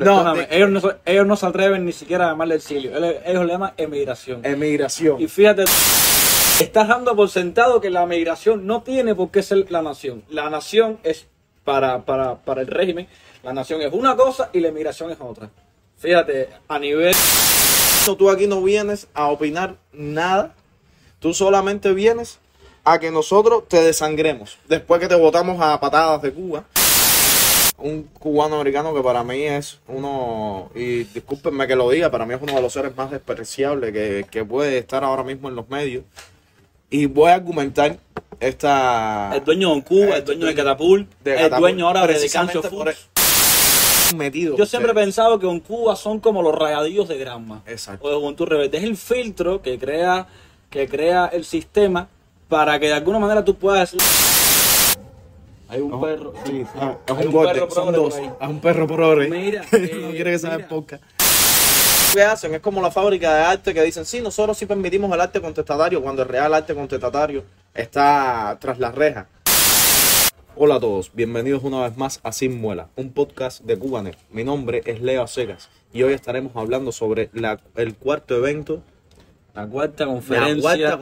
No, ellos no se atreven ni siquiera a llamarle exilio. Ellos le llaman emigración. Emigración. Y fíjate, estás dando por sentado que la emigración no tiene por qué ser la nación. La nación es para el régimen. La nación es una cosa y la emigración es otra. Fíjate, a nivel... Tú aquí no vienes a opinar nada. Tú solamente vienes a que nosotros te desangremos. Después que te botamos a patadas de Cuba. Un cubano americano que para mí es uno, y discúlpenme que lo diga, para mí es uno de los seres más despreciables que puede estar ahora mismo en los medios. Y voy a argumentar esta... El dueño de OnCuba, el dueño de Catapult, el dueño ahora de Cancio Food. Metido. Yo siempre he pensado que OnCuba son como los rayadillos de Granma. Exacto. O de Juventud Rebelde. Es el filtro que crea el sistema para que de alguna manera tú puedas... Hay un perro. Sí, sí. Es un perro, son dos. Es un perro progre. Mira, no quiere que sea el podcast. ¿Qué hacen? Es como la fábrica de arte que dicen, sí, nosotros sí permitimos el arte contestatario cuando el real arte contestatario está tras las rejas. Hola a todos, bienvenidos una vez más a Sin Muela, un podcast de Cubanet. Mi nombre es Leo Segas y hoy estaremos hablando sobre el cuarto evento. La cuarta conferencia,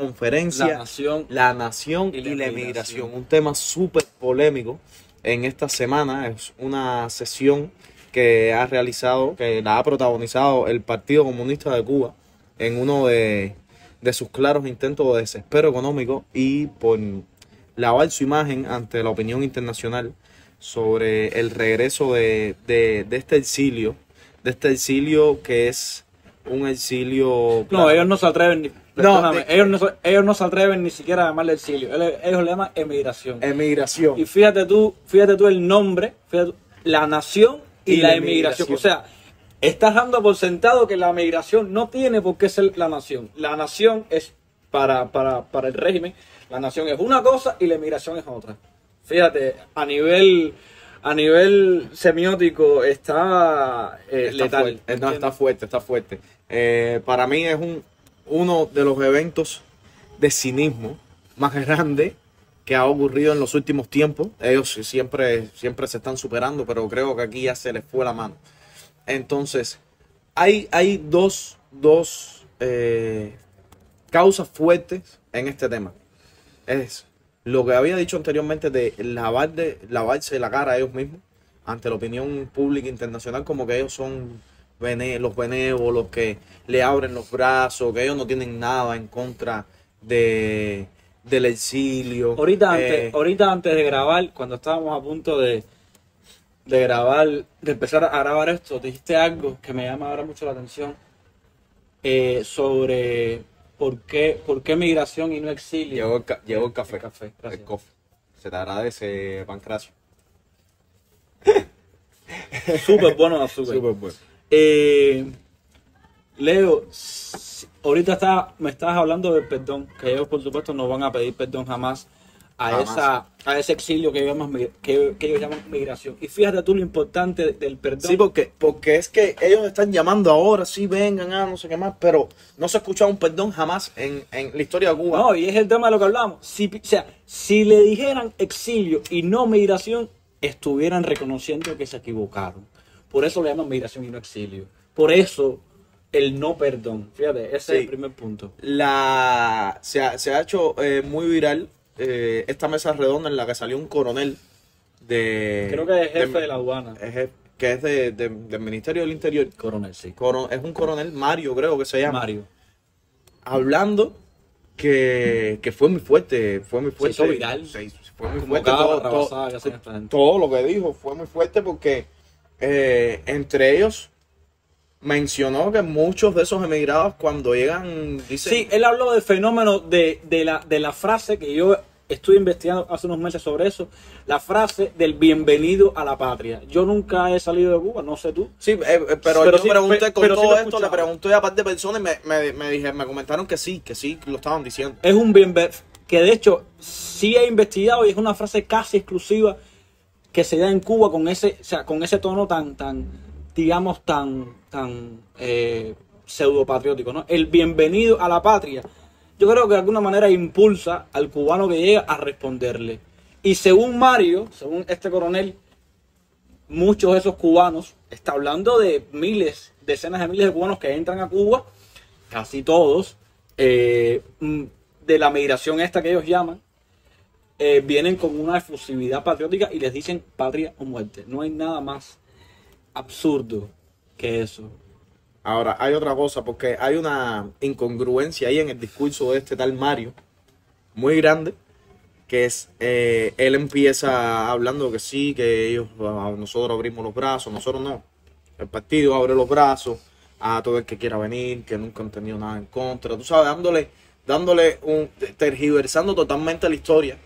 la nación y la emigración. Un tema súper polémico en esta semana. Es una sesión que ha protagonizado el Partido Comunista de Cuba en uno de sus claros intentos de desespero económico y por lavar su imagen ante la opinión internacional sobre el regreso de este exilio que es... un exilio... Claro. No, ellos no se atreven ni... ellos no se atreven ni siquiera a llamarle exilio. Ellos le llaman emigración. Emigración. Y fíjate tú el nombre, la nación y la emigración. O sea, estás dando por sentado que la emigración no tiene por qué ser la nación. La nación es para el régimen. La nación es una cosa y la emigración es otra. Fíjate, a nivel semiótico está fuerte. Para mí es uno de los eventos de cinismo más grande que ha ocurrido en los últimos tiempos. Ellos siempre se están superando, pero creo que aquí ya se les fue la mano. Entonces, hay dos causas fuertes en este tema. Es lo que había dicho anteriormente de lavarse la cara a ellos mismos ante la opinión pública internacional, como que ellos son los benévolos que le abren los brazos, que ellos no tienen nada en contra del exilio. Ahorita antes de grabar, cuando estábamos a punto de empezar a grabar esto, dijiste algo que me llama ahora mucho la atención sobre... ¿Por qué migración y no exilio? Llegó el café. Gracias. El cofre. Se te agradece, Pancracio. Súper bueno, azúcar. Súper bueno. Leo, ahorita me estás hablando del perdón, que ellos por supuesto no van a pedir perdón jamás a ese exilio que ellos llaman migración. Y fíjate tú lo importante del perdón. Sí, porque es que ellos están llamando ahora, sí, vengan, no sé qué más, pero no se ha escuchado un perdón jamás en la historia de Cuba. No, y es el tema de lo que hablamos. Si le dijeran exilio y no migración, estuvieran reconociendo que se equivocaron. Por eso le llaman migración y no exilio. Por eso el no perdón. Fíjate, ese es el primer punto. Se ha hecho muy viral esta mesa redonda en la que salió un coronel creo que es jefe de la aduana. Que es del Ministerio del Interior. Coronel, sí. Es un coronel, Mario creo que se llama. Mario. Hablando que fue muy fuerte. Se hizo viral. Fue muy fuerte. Todo lo que dijo fue muy fuerte porque entre ellos... mencionó que muchos de esos emigrados cuando llegan dicen... Sí, él habló del fenómeno de la frase que yo estuve investigando hace unos meses sobre eso, la frase del bienvenido a la patria. Yo nunca he salido de Cuba, no sé tú. Sí, le pregunté a par de personas y me comentaron que sí, lo estaban diciendo. Es un bienvenido, que de hecho sí he investigado y es una frase casi exclusiva que se da en Cuba con ese tono tan, digamos, pseudopatriótico, ¿no? El bienvenido a la patria, yo creo que de alguna manera impulsa al cubano que llega a responderle. Y según Mario, según este coronel, muchos de esos cubanos está hablando de miles, decenas de miles de cubanos que entran a Cuba, casi todos, de la migración esta que ellos llaman, vienen con una efusividad patriótica y les dicen patria o muerte. No hay nada más absurdo que eso. Ahora, hay otra cosa, porque hay una incongruencia ahí en el discurso de este tal Mario, muy grande, que es, él empieza hablando que sí, que ellos, nosotros abrimos los brazos, nosotros no. El partido abre los brazos a todo el que quiera venir, que nunca han tenido nada en contra, tú sabes, dándole tergiversando totalmente la historia.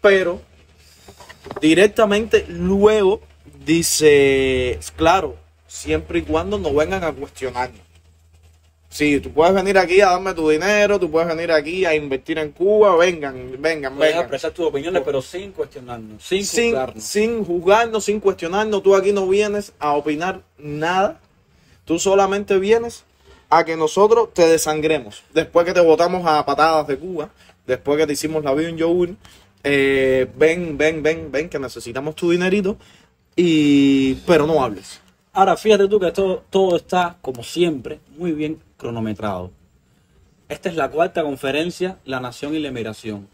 Pero directamente luego dice, claro, siempre y cuando no vengan a cuestionarnos. Sí, tú puedes venir aquí a darme tu dinero, tú puedes venir aquí a invertir en Cuba, vengan. Puedes expresar tus opiniones, pero sin cuestionarnos, sin juzgarnos, sin cuestionarnos. Tú aquí no vienes a opinar nada, tú solamente vienes a que nosotros te desangremos. Después que te botamos a patadas de Cuba, después que te hicimos la vida en yogur, ven, que necesitamos tu dinerito, pero no hables. Ahora, fíjate tú que esto, todo está, como siempre, muy bien cronometrado. Esta es la cuarta conferencia, La Nación y la Emigración,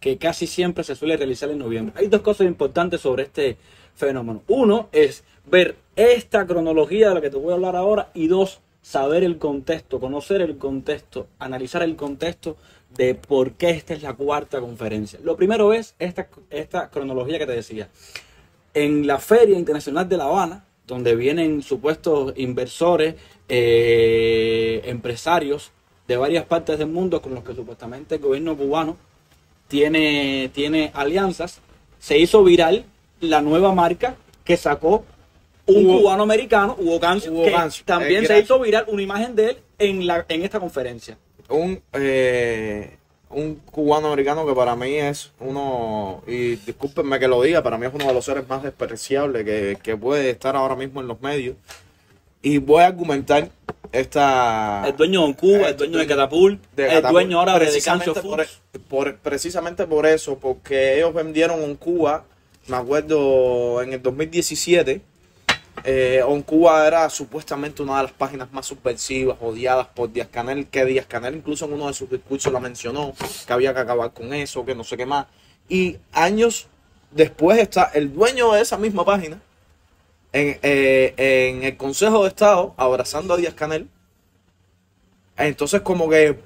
que casi siempre se suele realizar en noviembre. Hay dos cosas importantes sobre este fenómeno. Uno es ver esta cronología de la que te voy a hablar ahora, y dos, saber el contexto, conocer el contexto, analizar el contexto de por qué esta es la cuarta conferencia. Lo primero es esta cronología que te decía. En la Feria Internacional de La Habana, donde vienen supuestos inversores, empresarios de varias partes del mundo con los que supuestamente el gobierno cubano tiene alianzas, se hizo viral la nueva marca que sacó un cubano americano, Hugo Cancio, que también se hizo viral una imagen de él en esta conferencia. Un cubano americano que para mí es uno, y discúlpenme que lo diga, para mí es uno de los seres más despreciables que puede estar ahora mismo en los medios. Y voy a argumentar el dueño de OnCuba, el dueño de Catapult, el dueño ahora de Cancio Food. Precisamente por eso, porque ellos vendieron OnCuba, me acuerdo, en el 2017. OnCuba era supuestamente una de las páginas más subversivas, odiadas por Díaz-Canel, que Díaz-Canel incluso en uno de sus discursos la mencionó, que había que acabar con eso, que no sé qué más. Y años después está el dueño de esa misma página en el Consejo de Estado abrazando a Díaz-Canel. Entonces como que...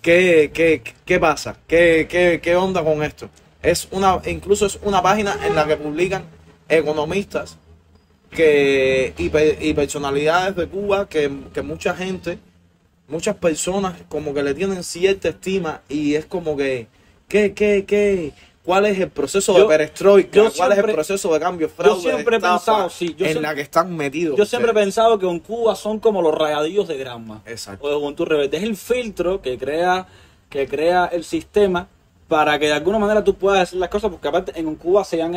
¿Qué pasa? ¿Qué onda con esto? Incluso es una página en la que publican economistas y personalidades de Cuba que muchas personas como que le tienen cierta estima, y es como que ¿cuál es el proceso de perestroika? ¿Cuál es el proceso de cambio, fraude, la que están metidos? Yo siempre he pensado que en Cuba son como los rayadillos de Granma. Exacto. O de Juventud Rebelde. Es el filtro que crea el sistema, para que de alguna manera tú puedas hacer las cosas, porque aparte en Cuba se han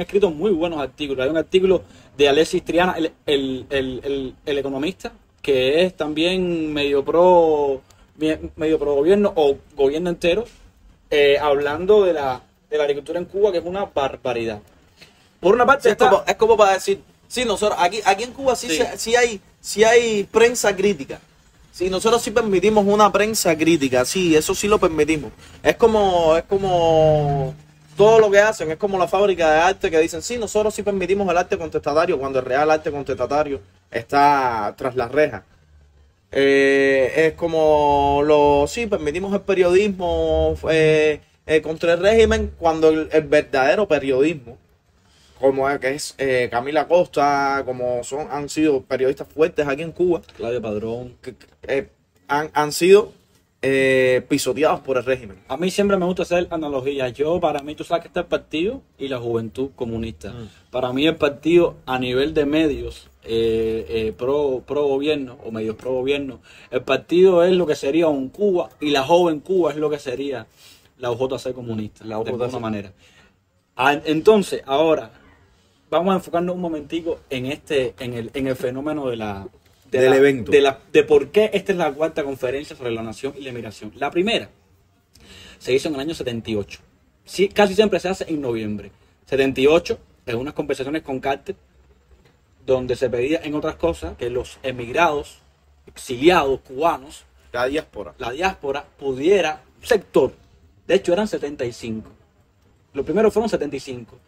escrito muy buenos artículos. Hay un artículo de Alexis Triana, el economista, que es también medio pro gobierno o gobierno entero, hablando de la agricultura en Cuba, que es una barbaridad. Por una parte, sí, es como para decir, sí, nosotros aquí en Cuba sí hay prensa crítica. Sí, nosotros sí permitimos una prensa crítica, sí, eso sí lo permitimos. Es como todo lo que hacen, es como la fábrica de arte que dicen, sí, nosotros sí permitimos el arte contestatario, cuando el real arte contestatario está tras las rejas. Es como sí, permitimos el periodismo contra el régimen, cuando el verdadero periodismo, como que es Camila Costa, como han sido periodistas fuertes aquí en Cuba, Claudio Padrón, han sido pisoteados por el régimen. A mí siempre me gusta hacer analogías. Para mí, tú sabes que está el partido y la Juventud Comunista. Para mí el partido a nivel de medios pro gobierno o medios pro gobierno, el partido es lo que sería OnCuba, y la Joven Cuba es lo que sería la UJC comunista, de alguna manera. Entonces, ahora vamos a enfocarnos un momentico en el fenómeno del evento, de por qué esta es la cuarta conferencia sobre la nación y la emigración. La primera se hizo en el año 78. Sí, casi siempre se hace en noviembre. 78, en unas conversaciones con Carter, donde se pedía, en otras cosas, que los emigrados, exiliados cubanos, la diáspora pudiera, un sector, de hecho eran 75, los primeros fueron 75.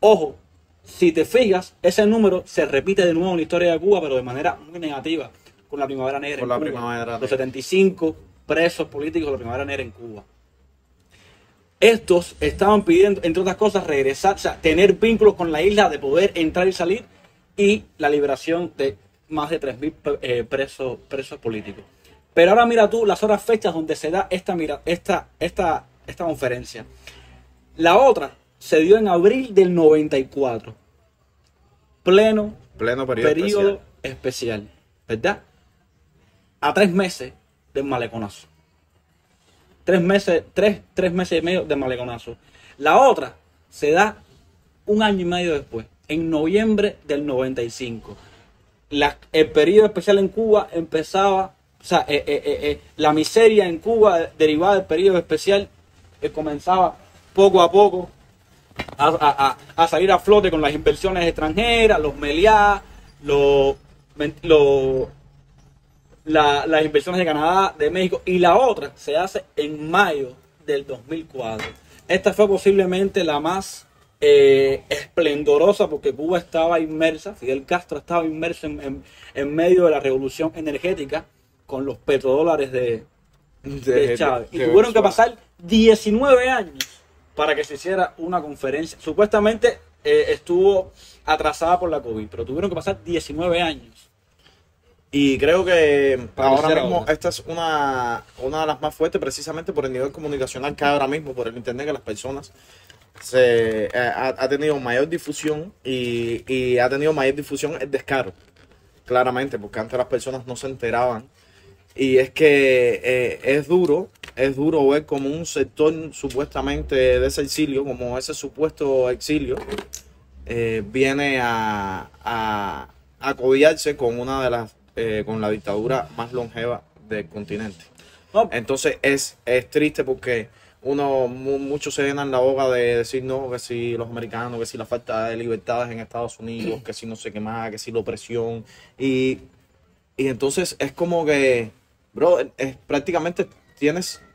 Ojo, si te fijas, ese número se repite de nuevo en la historia de Cuba, pero de manera muy negativa, con la Primavera Negra en Cuba, los 75 presos políticos de la Primavera Negra en Cuba. Estos estaban pidiendo, entre otras cosas, regresar, o sea, tener vínculos con la isla, de poder entrar y salir, y la liberación de más de 3.000 presos políticos. Pero ahora mira tú las otras fechas donde se da esta conferencia. La otra se dio en abril del 94. Pleno periodo especial, ¿verdad? A 3 meses del maleconazo. Tres meses y medio de maleconazo. La otra se da 1 año y medio después, en noviembre del 95. El periodo especial en Cuba empezaba, o sea, la miseria en Cuba derivada del periodo especial comenzaba poco a poco a salir a flote con las inversiones extranjeras, los meliá, las inversiones de Canadá, de México, y la otra se hace en mayo del 2004. Esta fue posiblemente la más esplendorosa, porque Cuba estaba inmersa, Fidel Castro estaba inmerso en medio de la revolución energética con los petrodólares de Chávez. Y tuvieron que pasar 19 años para que se hiciera una conferencia. Supuestamente estuvo atrasada por la COVID, pero tuvieron que pasar 19 años. Y creo que ahora mismo esta es una de las más fuertes, precisamente por el nivel comunicacional que hay ahora mismo, por el internet, que las personas ha tenido mayor difusión y ha tenido mayor difusión el descaro, claramente, porque antes las personas no se enteraban. Y es que es duro ver como un sector supuestamente de ese exilio, como ese supuesto exilio, viene a acobiarse con una de las con la dictadura más longeva del continente. No. Entonces es triste, porque muchos se llenan la boca de decir no, que si los americanos, que si la falta de libertades en Estados Unidos, que si no sé qué más, que si la opresión. Y entonces es como que, bro, prácticamente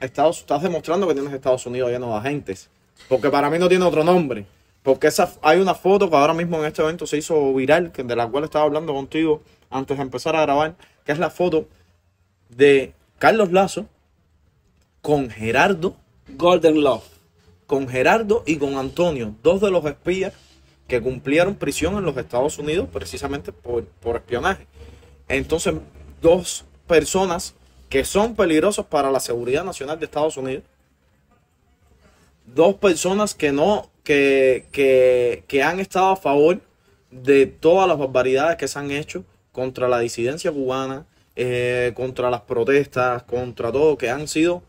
estás demostrando que tienes Estados Unidos lleno de agentes. Porque para mí no tiene otro nombre. Porque hay una foto que ahora mismo en este evento se hizo viral, de la cual estaba hablando contigo antes de empezar a grabar, que es la foto de Carlos Lazo con Gerardo Golden Love, con Gerardo y con Antonio, dos de los espías que cumplieron prisión en los Estados Unidos precisamente por espionaje. Entonces, dos personas que son peligrosas para la seguridad nacional de Estados Unidos, dos personas que han estado a favor de todas las barbaridades que se han hecho contra la disidencia cubana, contra las protestas, contra todo, que han sido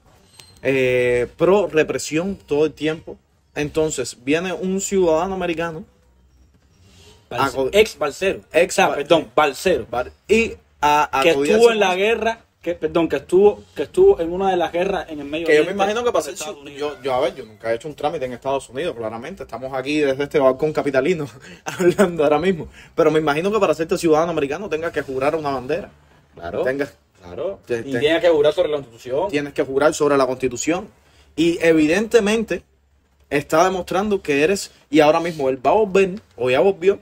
pro represión todo el tiempo. Entonces viene un ciudadano americano, ex balsero, y que estuvo en la guerra, que estuvo en una de las guerras en el medio que Oriente. Yo me imagino que pasé. Yo nunca he hecho un trámite en Estados Unidos, claramente. Estamos aquí desde este balcón capitalino hablando ahora mismo. Pero me imagino que para serte ciudadano americano tengas que jurar una bandera. Claro. Claro. Y tienes que jurar sobre la Constitución. Tienes que jurar sobre la Constitución. Y evidentemente está demostrando que eres. Y ahora mismo él va a volver, o ya volvió,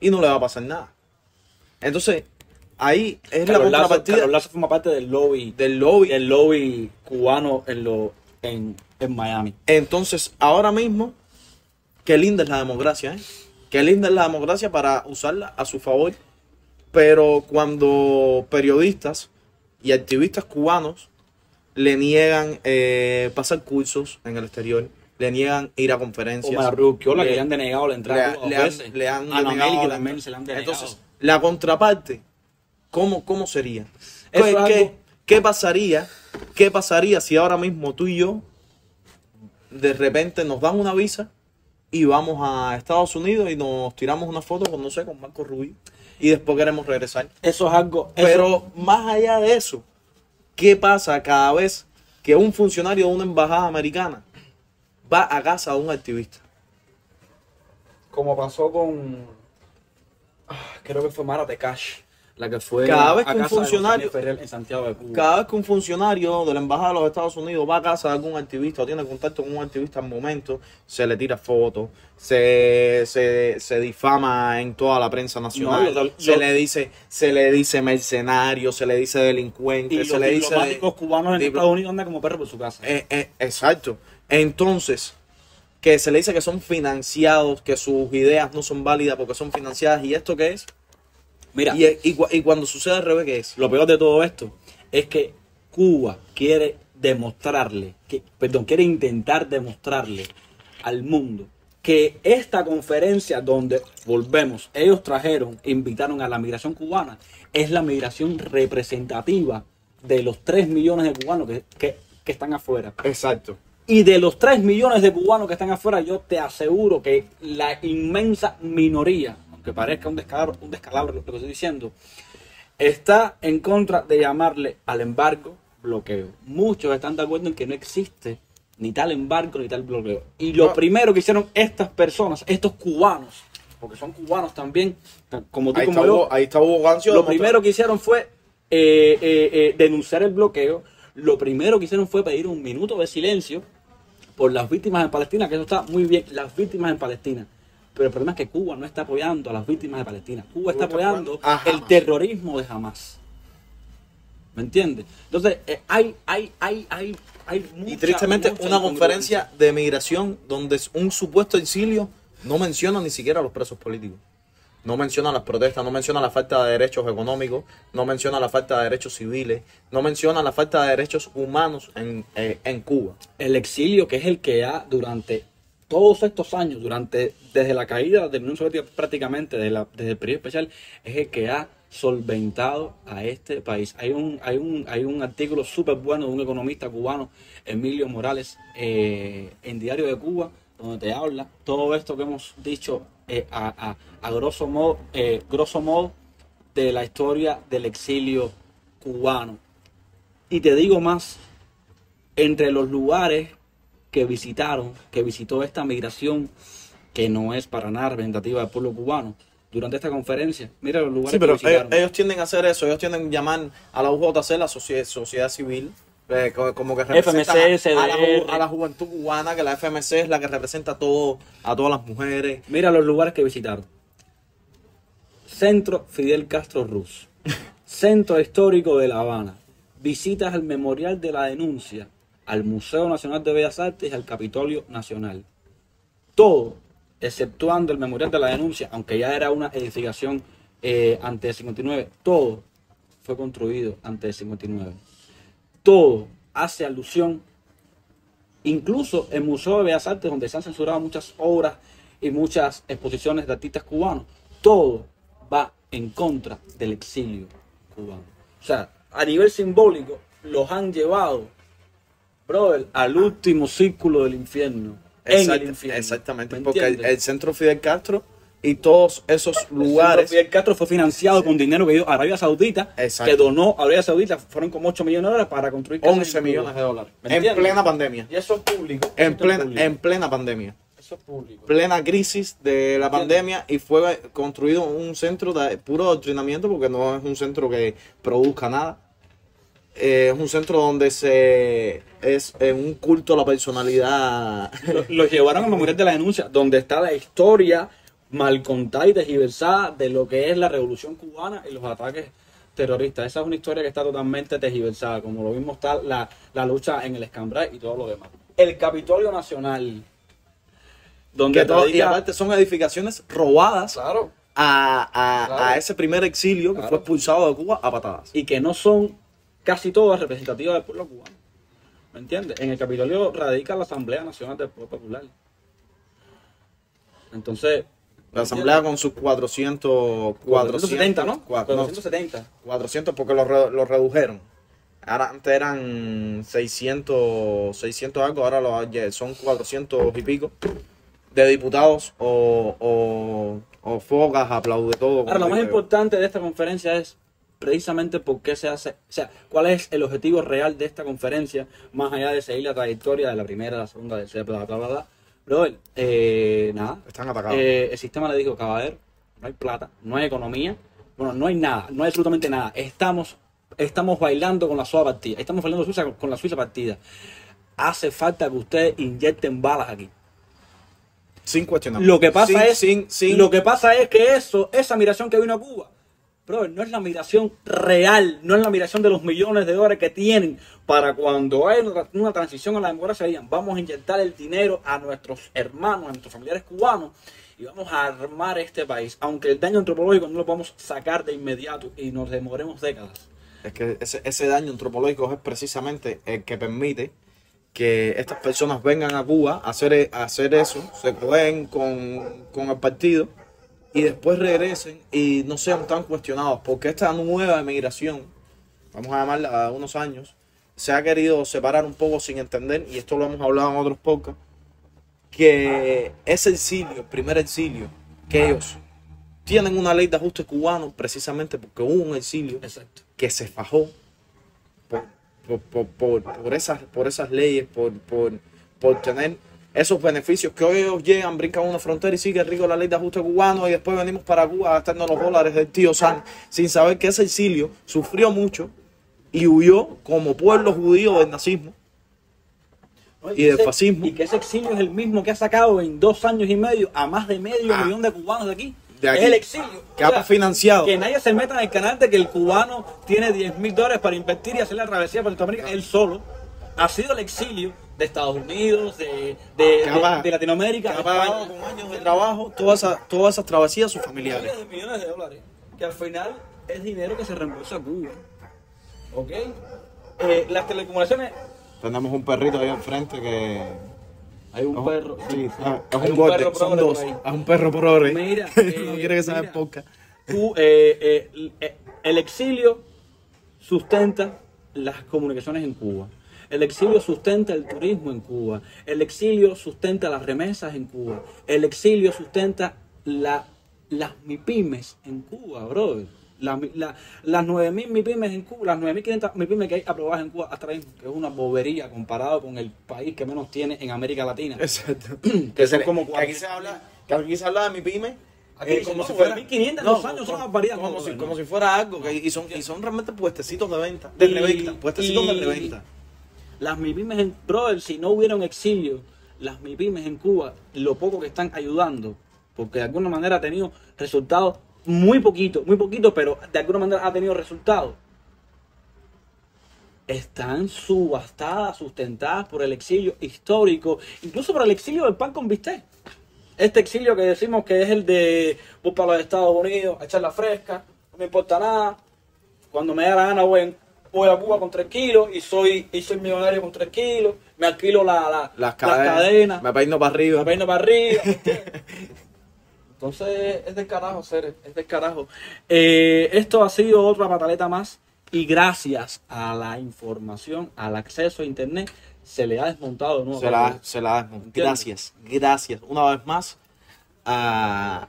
y no le va a pasar nada. Entonces, ahí es Carlos la contrapartida. Carlos Lazo forma parte del lobby cubano en Miami. Entonces, ahora mismo, qué linda es la democracia, ¿eh? Qué linda es la democracia para usarla a su favor. Pero cuando periodistas y activistas cubanos le niegan pasar cursos en el exterior, le niegan ir a conferencias. O Marruquiola, que le han denegado la entrada. Le han denegado. Entonces, la contraparte, ¿cómo sería? ¿Qué pasaría si ahora mismo tú y yo de repente nos dan una visa y vamos a Estados Unidos y nos tiramos una foto con, no sé, con Marco Rubio, y después queremos regresar? Eso es algo. Pero más allá de eso, ¿qué pasa cada vez que un funcionario de una embajada americana va a casa de un activista? Como pasó con... creo que fue Marate Cash, la que fue cada vez que un funcionario en Santiago de Cuba. Cada vez que un funcionario de la Embajada de los Estados Unidos va a casa de algún activista o tiene contacto con un activista al momento, se le tira fotos, se difama en toda la prensa nacional, se le dice mercenario, se le dice delincuente, y se le dice... los diplomáticos cubanos en Estados Unidos andan como perros por su casa. Exacto. Entonces... que se le dice que son financiados, que sus ideas no son válidas porque son financiadas. ¿Y esto qué es? Mira. Y cuando sucede al revés, ¿qué es? Lo peor de todo esto es que Cuba quiere demostrarle, quiere intentar demostrarle al mundo que esta conferencia donde volvemos, ellos trajeron, invitaron a la migración cubana, es la migración representativa de los 3 millones de cubanos que están afuera. Exacto. Y de los 3 millones de cubanos que están afuera, yo te aseguro que la inmensa minoría, aunque parezca un descalabro lo que estoy diciendo, está en contra de llamarle al embargo bloqueo. Muchos están de acuerdo en que no existe ni tal embargo ni tal bloqueo. Y lo primero que hicieron estas personas, estos cubanos, porque son cubanos también, como tú ahí como está, yo, ahí está Hugo Cancio, lo primero que hicieron fue denunciar el bloqueo. Lo primero que hicieron fue pedir un minuto de silencio por las víctimas en Palestina, que eso está muy bien, las víctimas en Palestina. Pero el problema es que Cuba no está apoyando a las víctimas de Palestina. Cuba está apoyando el terrorismo de Hamas. ¿Me entiendes? Entonces, hay mucha, y tristemente mucha una conferencia de migración donde un supuesto exilio no menciona ni siquiera a los presos políticos. No menciona las protestas, no menciona la falta de derechos económicos, no menciona la falta de derechos civiles, no menciona la falta de derechos humanos en Cuba. El exilio, que es el que ha durante todos estos años, desde la caída de la Unión Soviética prácticamente, desde el periodo especial, es el que ha solventado a este país. Hay un artículo súper bueno de un economista cubano, Emilio Morales, en Diario de Cuba, donde te habla todo esto que hemos dicho a grosso modo de la historia del exilio cubano. Y te digo más, entre los lugares que visitó esta migración, que no es para nada representativa del pueblo cubano, durante esta conferencia, mira los lugares que visitaron. Ellos tienden a hacer eso, ellos tienden a llamar a la UJC, la sociedad civil, como que representa FMC, a la juventud cubana, que la FMC es la que representa a todas las mujeres. Mira los lugares que visitaron: Centro Fidel Castro Ruz, Centro Histórico de La Habana, visitas al Memorial de la Denuncia, al Museo Nacional de Bellas Artes y al Capitolio Nacional. Todo, exceptuando el Memorial de la Denuncia, aunque ya era una edificación antes del 59, todo fue construido antes del 59. Todo hace alusión, incluso el Museo de Bellas Artes, donde se han censurado muchas obras y muchas exposiciones de artistas cubanos, todo va en contra del exilio cubano. O sea, a nivel simbólico, los han llevado, brother, al último círculo del infierno. Exactamente, porque el Centro Fidel Castro y todos esos lugares. El Castro fue financiado con dinero que dio Arabia Saudita, que donó a Arabia Saudita, fueron como $8 millones de dólares para construir casas. 11 millones de dólares. En plena pandemia. Y eso es público. En plena pandemia. Eso es público. Plena crisis de la pandemia, y fue construido un centro de puro adoctrinamiento, porque no es un centro que produzca nada. Es un centro donde es un culto a la personalidad. Los llevaron a Memorial de la Denuncia, donde está la historia mal contada y tergiversada de lo que es la revolución cubana y los ataques terroristas. Esa es una historia que está totalmente tergiversada, como lo mismo está la lucha en el Escambray y todo lo demás. El Capitolio Nacional, donde y aparte son edificaciones robadas, claro, a ese primer exilio, claro, que fue expulsado de Cuba a patadas. Y que no son casi todas representativas del pueblo cubano. ¿Me entiendes? En el Capitolio radica la Asamblea Nacional del Poder Popular. Entonces... la asamblea con sus 470, ¿no? 470. 400, porque lo redujeron. Ahora, antes eran 600 algo, ahora son 400 y pico de diputados o focas, aplaude todo. Ahora, lo más importante de esta conferencia es precisamente por qué se hace, o sea, cuál es el objetivo real de esta conferencia, más allá de seguir la trayectoria de la primera, la segunda, del tercera, bla, bla, bla, bla. Bro, nada. Están atacados. El sistema le dijo, caballero, no hay plata, no hay economía, bueno, no hay nada, no hay absolutamente nada. Estamos bailando con la sola partida, estamos bailando Suiza con la Suiza partida. Hace falta que ustedes inyecten balas aquí. Sin cuestionar. Lo que pasa es que esa migración que vino a Cuba, bro, no es la migración real, no es la migración de los millones de dólares que tienen para cuando hay una transición a la democracia, digan, vamos a inyectar el dinero a nuestros hermanos, a nuestros familiares cubanos y vamos a armar este país. Aunque el daño antropológico no lo podemos sacar de inmediato y nos demoremos décadas. Es que ese daño antropológico es precisamente el que permite que estas personas vengan a Cuba a hacer eso, se cogen con el partido y después regresen y no sean tan cuestionados, porque esta nueva emigración, vamos a llamarla a unos años, se ha querido separar un poco sin entender, y esto lo hemos hablado en otros podcasts, que ese exilio, el primer exilio, que ellos tienen una ley de ajuste cubano precisamente porque hubo un exilio que se fajó por esas leyes, por tener esos beneficios que hoy ellos llegan, brincan una frontera y sí, que rico la ley de ajuste cubano, y después venimos para Cuba a gastarnos los dólares del tío San, sin saber que ese exilio sufrió mucho y huyó como pueblo judío del nazismo y del fascismo. Y que ese exilio es el mismo que ha sacado en 2 años y medio a más de medio millón de cubanos de aquí. Es el exilio. Que ha financiado. Que nadie se meta en el canal de que el cubano tiene $10,000 para invertir y hacer la travesía por Latinoamérica. Él solo ha sido el exilio de Estados Unidos, de Latinoamérica. Ha pagado con años de trabajo todas esas travesías a sus familiares. Millones de dólares. Que al final es dinero que se reembolsa a Cuba. ¿Ok? Las telecomunicaciones. Tenemos un perrito ahí enfrente que. Hay un perro. Sí, es un gordo. Son dos. Es un perro progre. Mira. No quiere que sea poca. El exilio sustenta las comunicaciones en Cuba. El exilio sustenta el turismo en Cuba. El exilio sustenta las remesas en Cuba. El exilio sustenta las MIPYMES en Cuba, brother. Las 9.000 MIPYMES en Cuba, las 9.500 MIPYMES que hay aprobadas en Cuba hasta ahora mismo, que es una bobería comparado con el país que menos tiene en América Latina. Exacto. Aquí se habla de MIPYMES como si fuera 1.500 en los años, son una variedad. Como si fuera algo, y son realmente puestecitos de venta, de reventa. Las MIPYMES en brother, si no hubiera un exilio, las MIPYMES en Cuba, lo poco que están ayudando, porque de alguna manera ha tenido resultados. Muy poquito, pero de alguna manera ha tenido resultados. Están subastadas, sustentadas por el exilio histórico, incluso por el exilio del pan con bistec. Este exilio que decimos que es el de voy para los Estados Unidos a echar la fresca, no me importa nada. Cuando me da la gana voy a Cuba con 3 kilos y soy millonario con 3 kilos. Me alquilo las cadenas. Me peino para arriba. Entonces, es del carajo, Ceres, es del carajo. Esto ha sido otra pataleta más y gracias a la información, al acceso a internet, se le ha desmontado de nuevo. Se la ha desmontado. Gracias una vez más a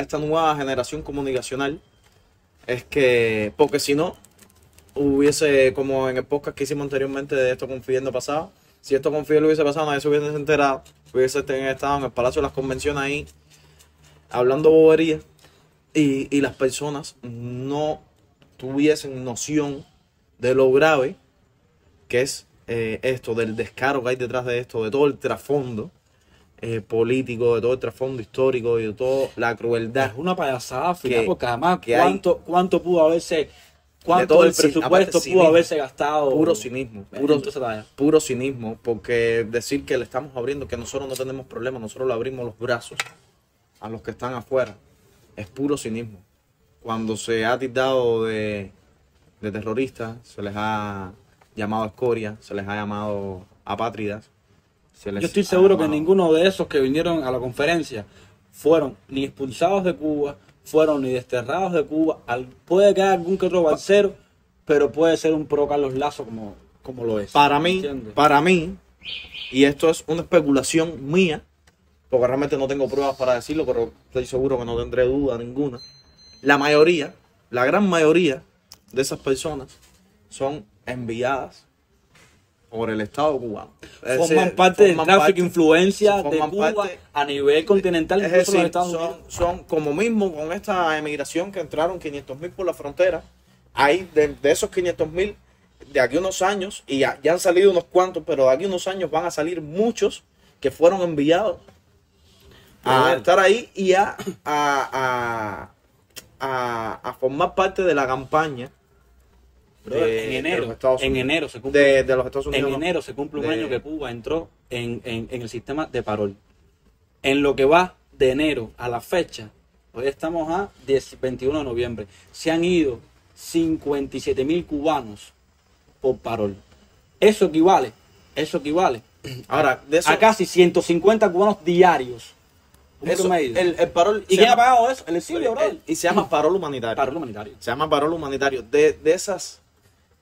esta nueva generación comunicacional. Es que, porque si no, hubiese, como en el podcast que hicimos anteriormente de Esto con Fidel pasado, si Esto con Fidel hubiese pasado, nadie se hubiese enterado, hubiese estado en el Palacio de las Convenciones ahí, hablando bobería, y las personas no tuviesen noción de lo grave que es esto, del descaro que hay detrás de esto, de todo el trasfondo político, de todo el trasfondo histórico y de toda la crueldad. Es una payasada, porque además cuánto pudo haberse, cuánto del presupuesto pudo haberse gastado. Puro cinismo, porque decir que le estamos abriendo, que nosotros no tenemos problemas, nosotros le abrimos los brazos a los que están afuera, es puro cinismo. Cuando se ha tildado de terroristas, se les ha llamado escoria, se les ha llamado apátridas. Yo estoy seguro que ninguno de esos que vinieron a la conferencia fueron ni expulsados de Cuba, fueron ni desterrados de Cuba. Puede quedar algún que otro balcero, pero puede ser un pro Carlos Lazo como lo es. Para mí, y esto es una especulación mía, porque realmente no tengo pruebas para decirlo, pero estoy seguro que no tendré duda ninguna. La gran mayoría de esas personas son enviadas por el Estado cubano. Forman parte del tráfico de influencia de Cuba a nivel continental. Es decir, los Estados Unidos son como mismo con esta emigración que entraron 500.000 por la frontera. Ahí de esos 500.000, de aquí unos años, y ya han salido unos cuantos, pero de aquí unos años van a salir muchos que fueron enviados a estar ahí y a formar parte de la campaña. En enero se cumple un año que Cuba entró en el sistema de parol. En lo que va de enero a la fecha, hoy estamos a 21 de noviembre, se han ido 57.000 cubanos por parol. Eso equivale ahora a casi 150 cubanos diarios. El parol, ¿y quién ha pagado eso? El exilio, bro. Y se llama parol humanitario. De esas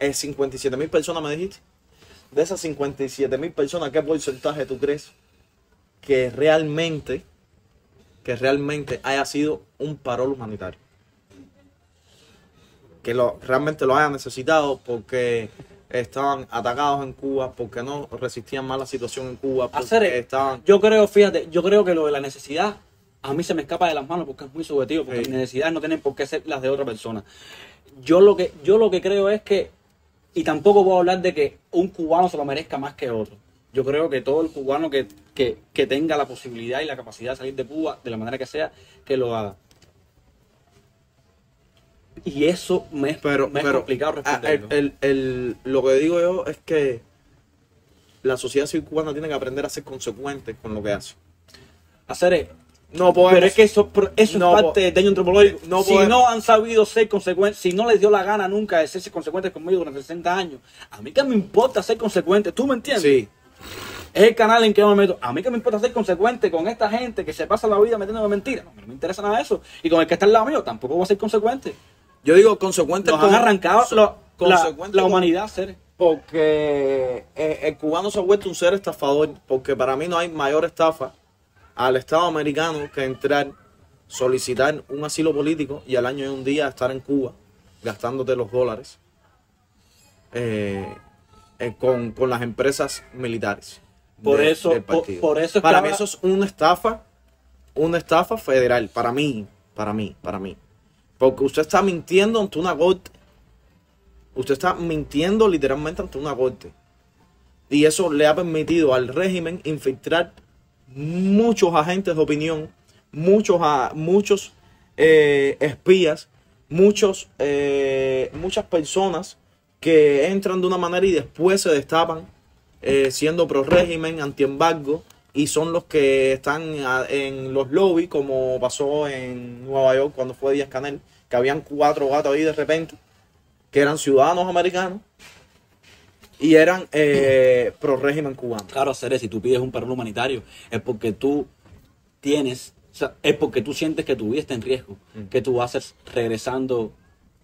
57.000 personas, me dijiste. De esas 57.000 personas, ¿qué porcentaje tú crees que realmente haya sido un parol humanitario? Que realmente lo hayan necesitado porque estaban atacados en Cuba, porque no resistían más la situación en Cuba. Yo creo que lo de la necesidad a mí se me escapa de las manos porque es muy subjetivo, porque mis necesidades no tienen por qué ser las de otra persona. Yo lo que creo es que, y tampoco puedo hablar de que un cubano se lo merezca más que otro. Yo creo que todo el cubano que tenga la posibilidad y la capacidad de salir de Cuba, de la manera que sea, que lo haga. Y eso me es complicado responderlo. Lo que digo yo es que la sociedad civil cubana tiene que aprender a ser consecuente con lo que hace. No podemos, pero es que eso es parte del daño antropológico. No han sabido ser consecuentes, si no les dio la gana nunca de ser consecuentes conmigo durante 60 años, a mí que me importa ser consecuente, ¿tú me entiendes? Sí. Es el canal en que yo me meto. A mí que me importa ser consecuente con esta gente que se pasa la vida metiéndome mentiras. No me interesa nada eso. Y con el que está al lado mío tampoco voy a ser consecuente. Yo digo consecuente. Nos han arrancado la humanidad, seres. Porque el cubano se ha vuelto un ser estafador. Porque para mí no hay mayor estafa al Estado americano que entrar, solicitar un asilo político y al año y un día estar en Cuba gastándote los dólares con las empresas militares. Por eso es para mí eso es una estafa federal. Para mí. Porque usted está mintiendo ante una corte. Usted está mintiendo literalmente ante una corte. Y eso le ha permitido al régimen infiltrar muchos agentes de opinión, muchos espías, muchas personas que entran de una manera y después se destapan siendo pro régimen, antiembargo. Y son los que están en los lobbies, como pasó en Nueva York cuando fue Díaz-Canel, que habían 4 gatos ahí de repente, que eran ciudadanos americanos y eran pro régimen cubano. Claro, Ceres, si tú pides un parol humanitario es porque tú tienes, o sea, es porque tú sientes que tu vida está en riesgo, que tú haces regresando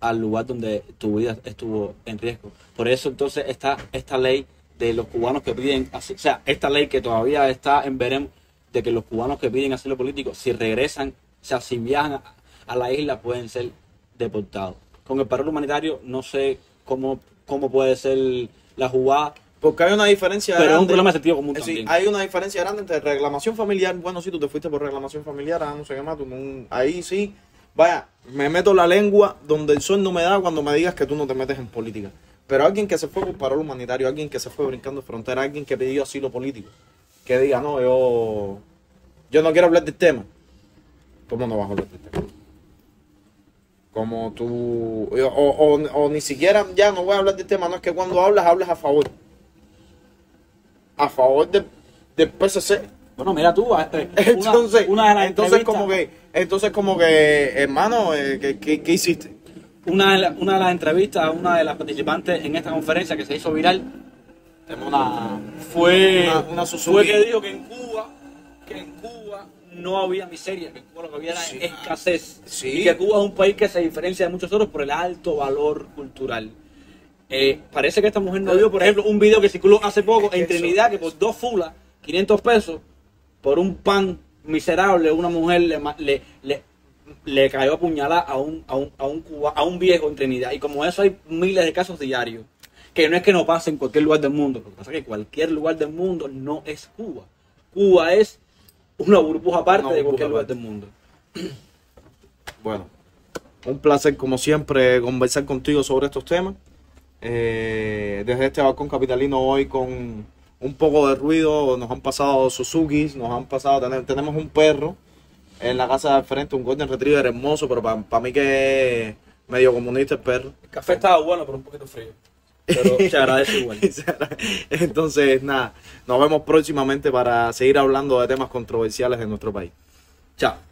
al lugar donde tu vida estuvo en riesgo. Por eso entonces está esta ley de los cubanos que piden, o sea, esta ley que todavía está en veremos, de que los cubanos que piden asilo político, si regresan, o sea, si viajan a la isla, pueden ser deportados. Con el parol humanitario no sé cómo puede ser la jugada. Porque hay una diferencia grande. Pero es un problema de sentido común también. Sí, hay una diferencia grande entre reclamación familiar. Bueno, si tú te fuiste por reclamación familiar, no sé qué más, ahí sí. Vaya, me meto la lengua donde el sol no me da cuando me digas que tú no te metes en política. Pero alguien que se fue por parol humanitario, alguien que se fue brincando frontera, alguien que pidió asilo político, que diga, no, yo no quiero hablar del tema. ¿Cómo no vas a hablar del tema? Como tú... O ni siquiera ya no voy a hablar del tema. No, es que cuando hablas a favor. A favor del PSC. Bueno, mira tú, entonces, hermano, ¿qué hiciste? Una de las entrevistas a una de las participantes en esta conferencia que se hizo viral fue que dijo que en Cuba no había miseria, que en Cuba lo que había era escasez. Sí. Y que Cuba es un país que se diferencia de muchos otros por el alto valor cultural. Parece que esta mujer no vio, por ejemplo, un video que circuló hace poco en Trinidad, que por 2 fulas, 500 pesos, por un pan miserable, una mujer le cayó a puñalada a un viejo en Trinidad. Y como eso hay miles de casos diarios. Que no es que no pase en cualquier lugar del mundo, lo que pasa es que cualquier lugar del mundo no es Cuba. Cuba es una burbuja aparte de cualquier lugar del mundo. Bueno, un placer como siempre conversar contigo sobre estos temas. Desde este balcón capitalino hoy con un poco de ruido, nos han pasado Suzukis, nos han pasado, tenemos un perro en la casa de frente, un Golden Retriever hermoso, pero para mí que es medio comunista el perro. El café estaba bueno, pero un poquito frío. Pero se agradece igual. Entonces, nada, nos vemos próximamente para seguir hablando de temas controversiales de nuestro país. Chao.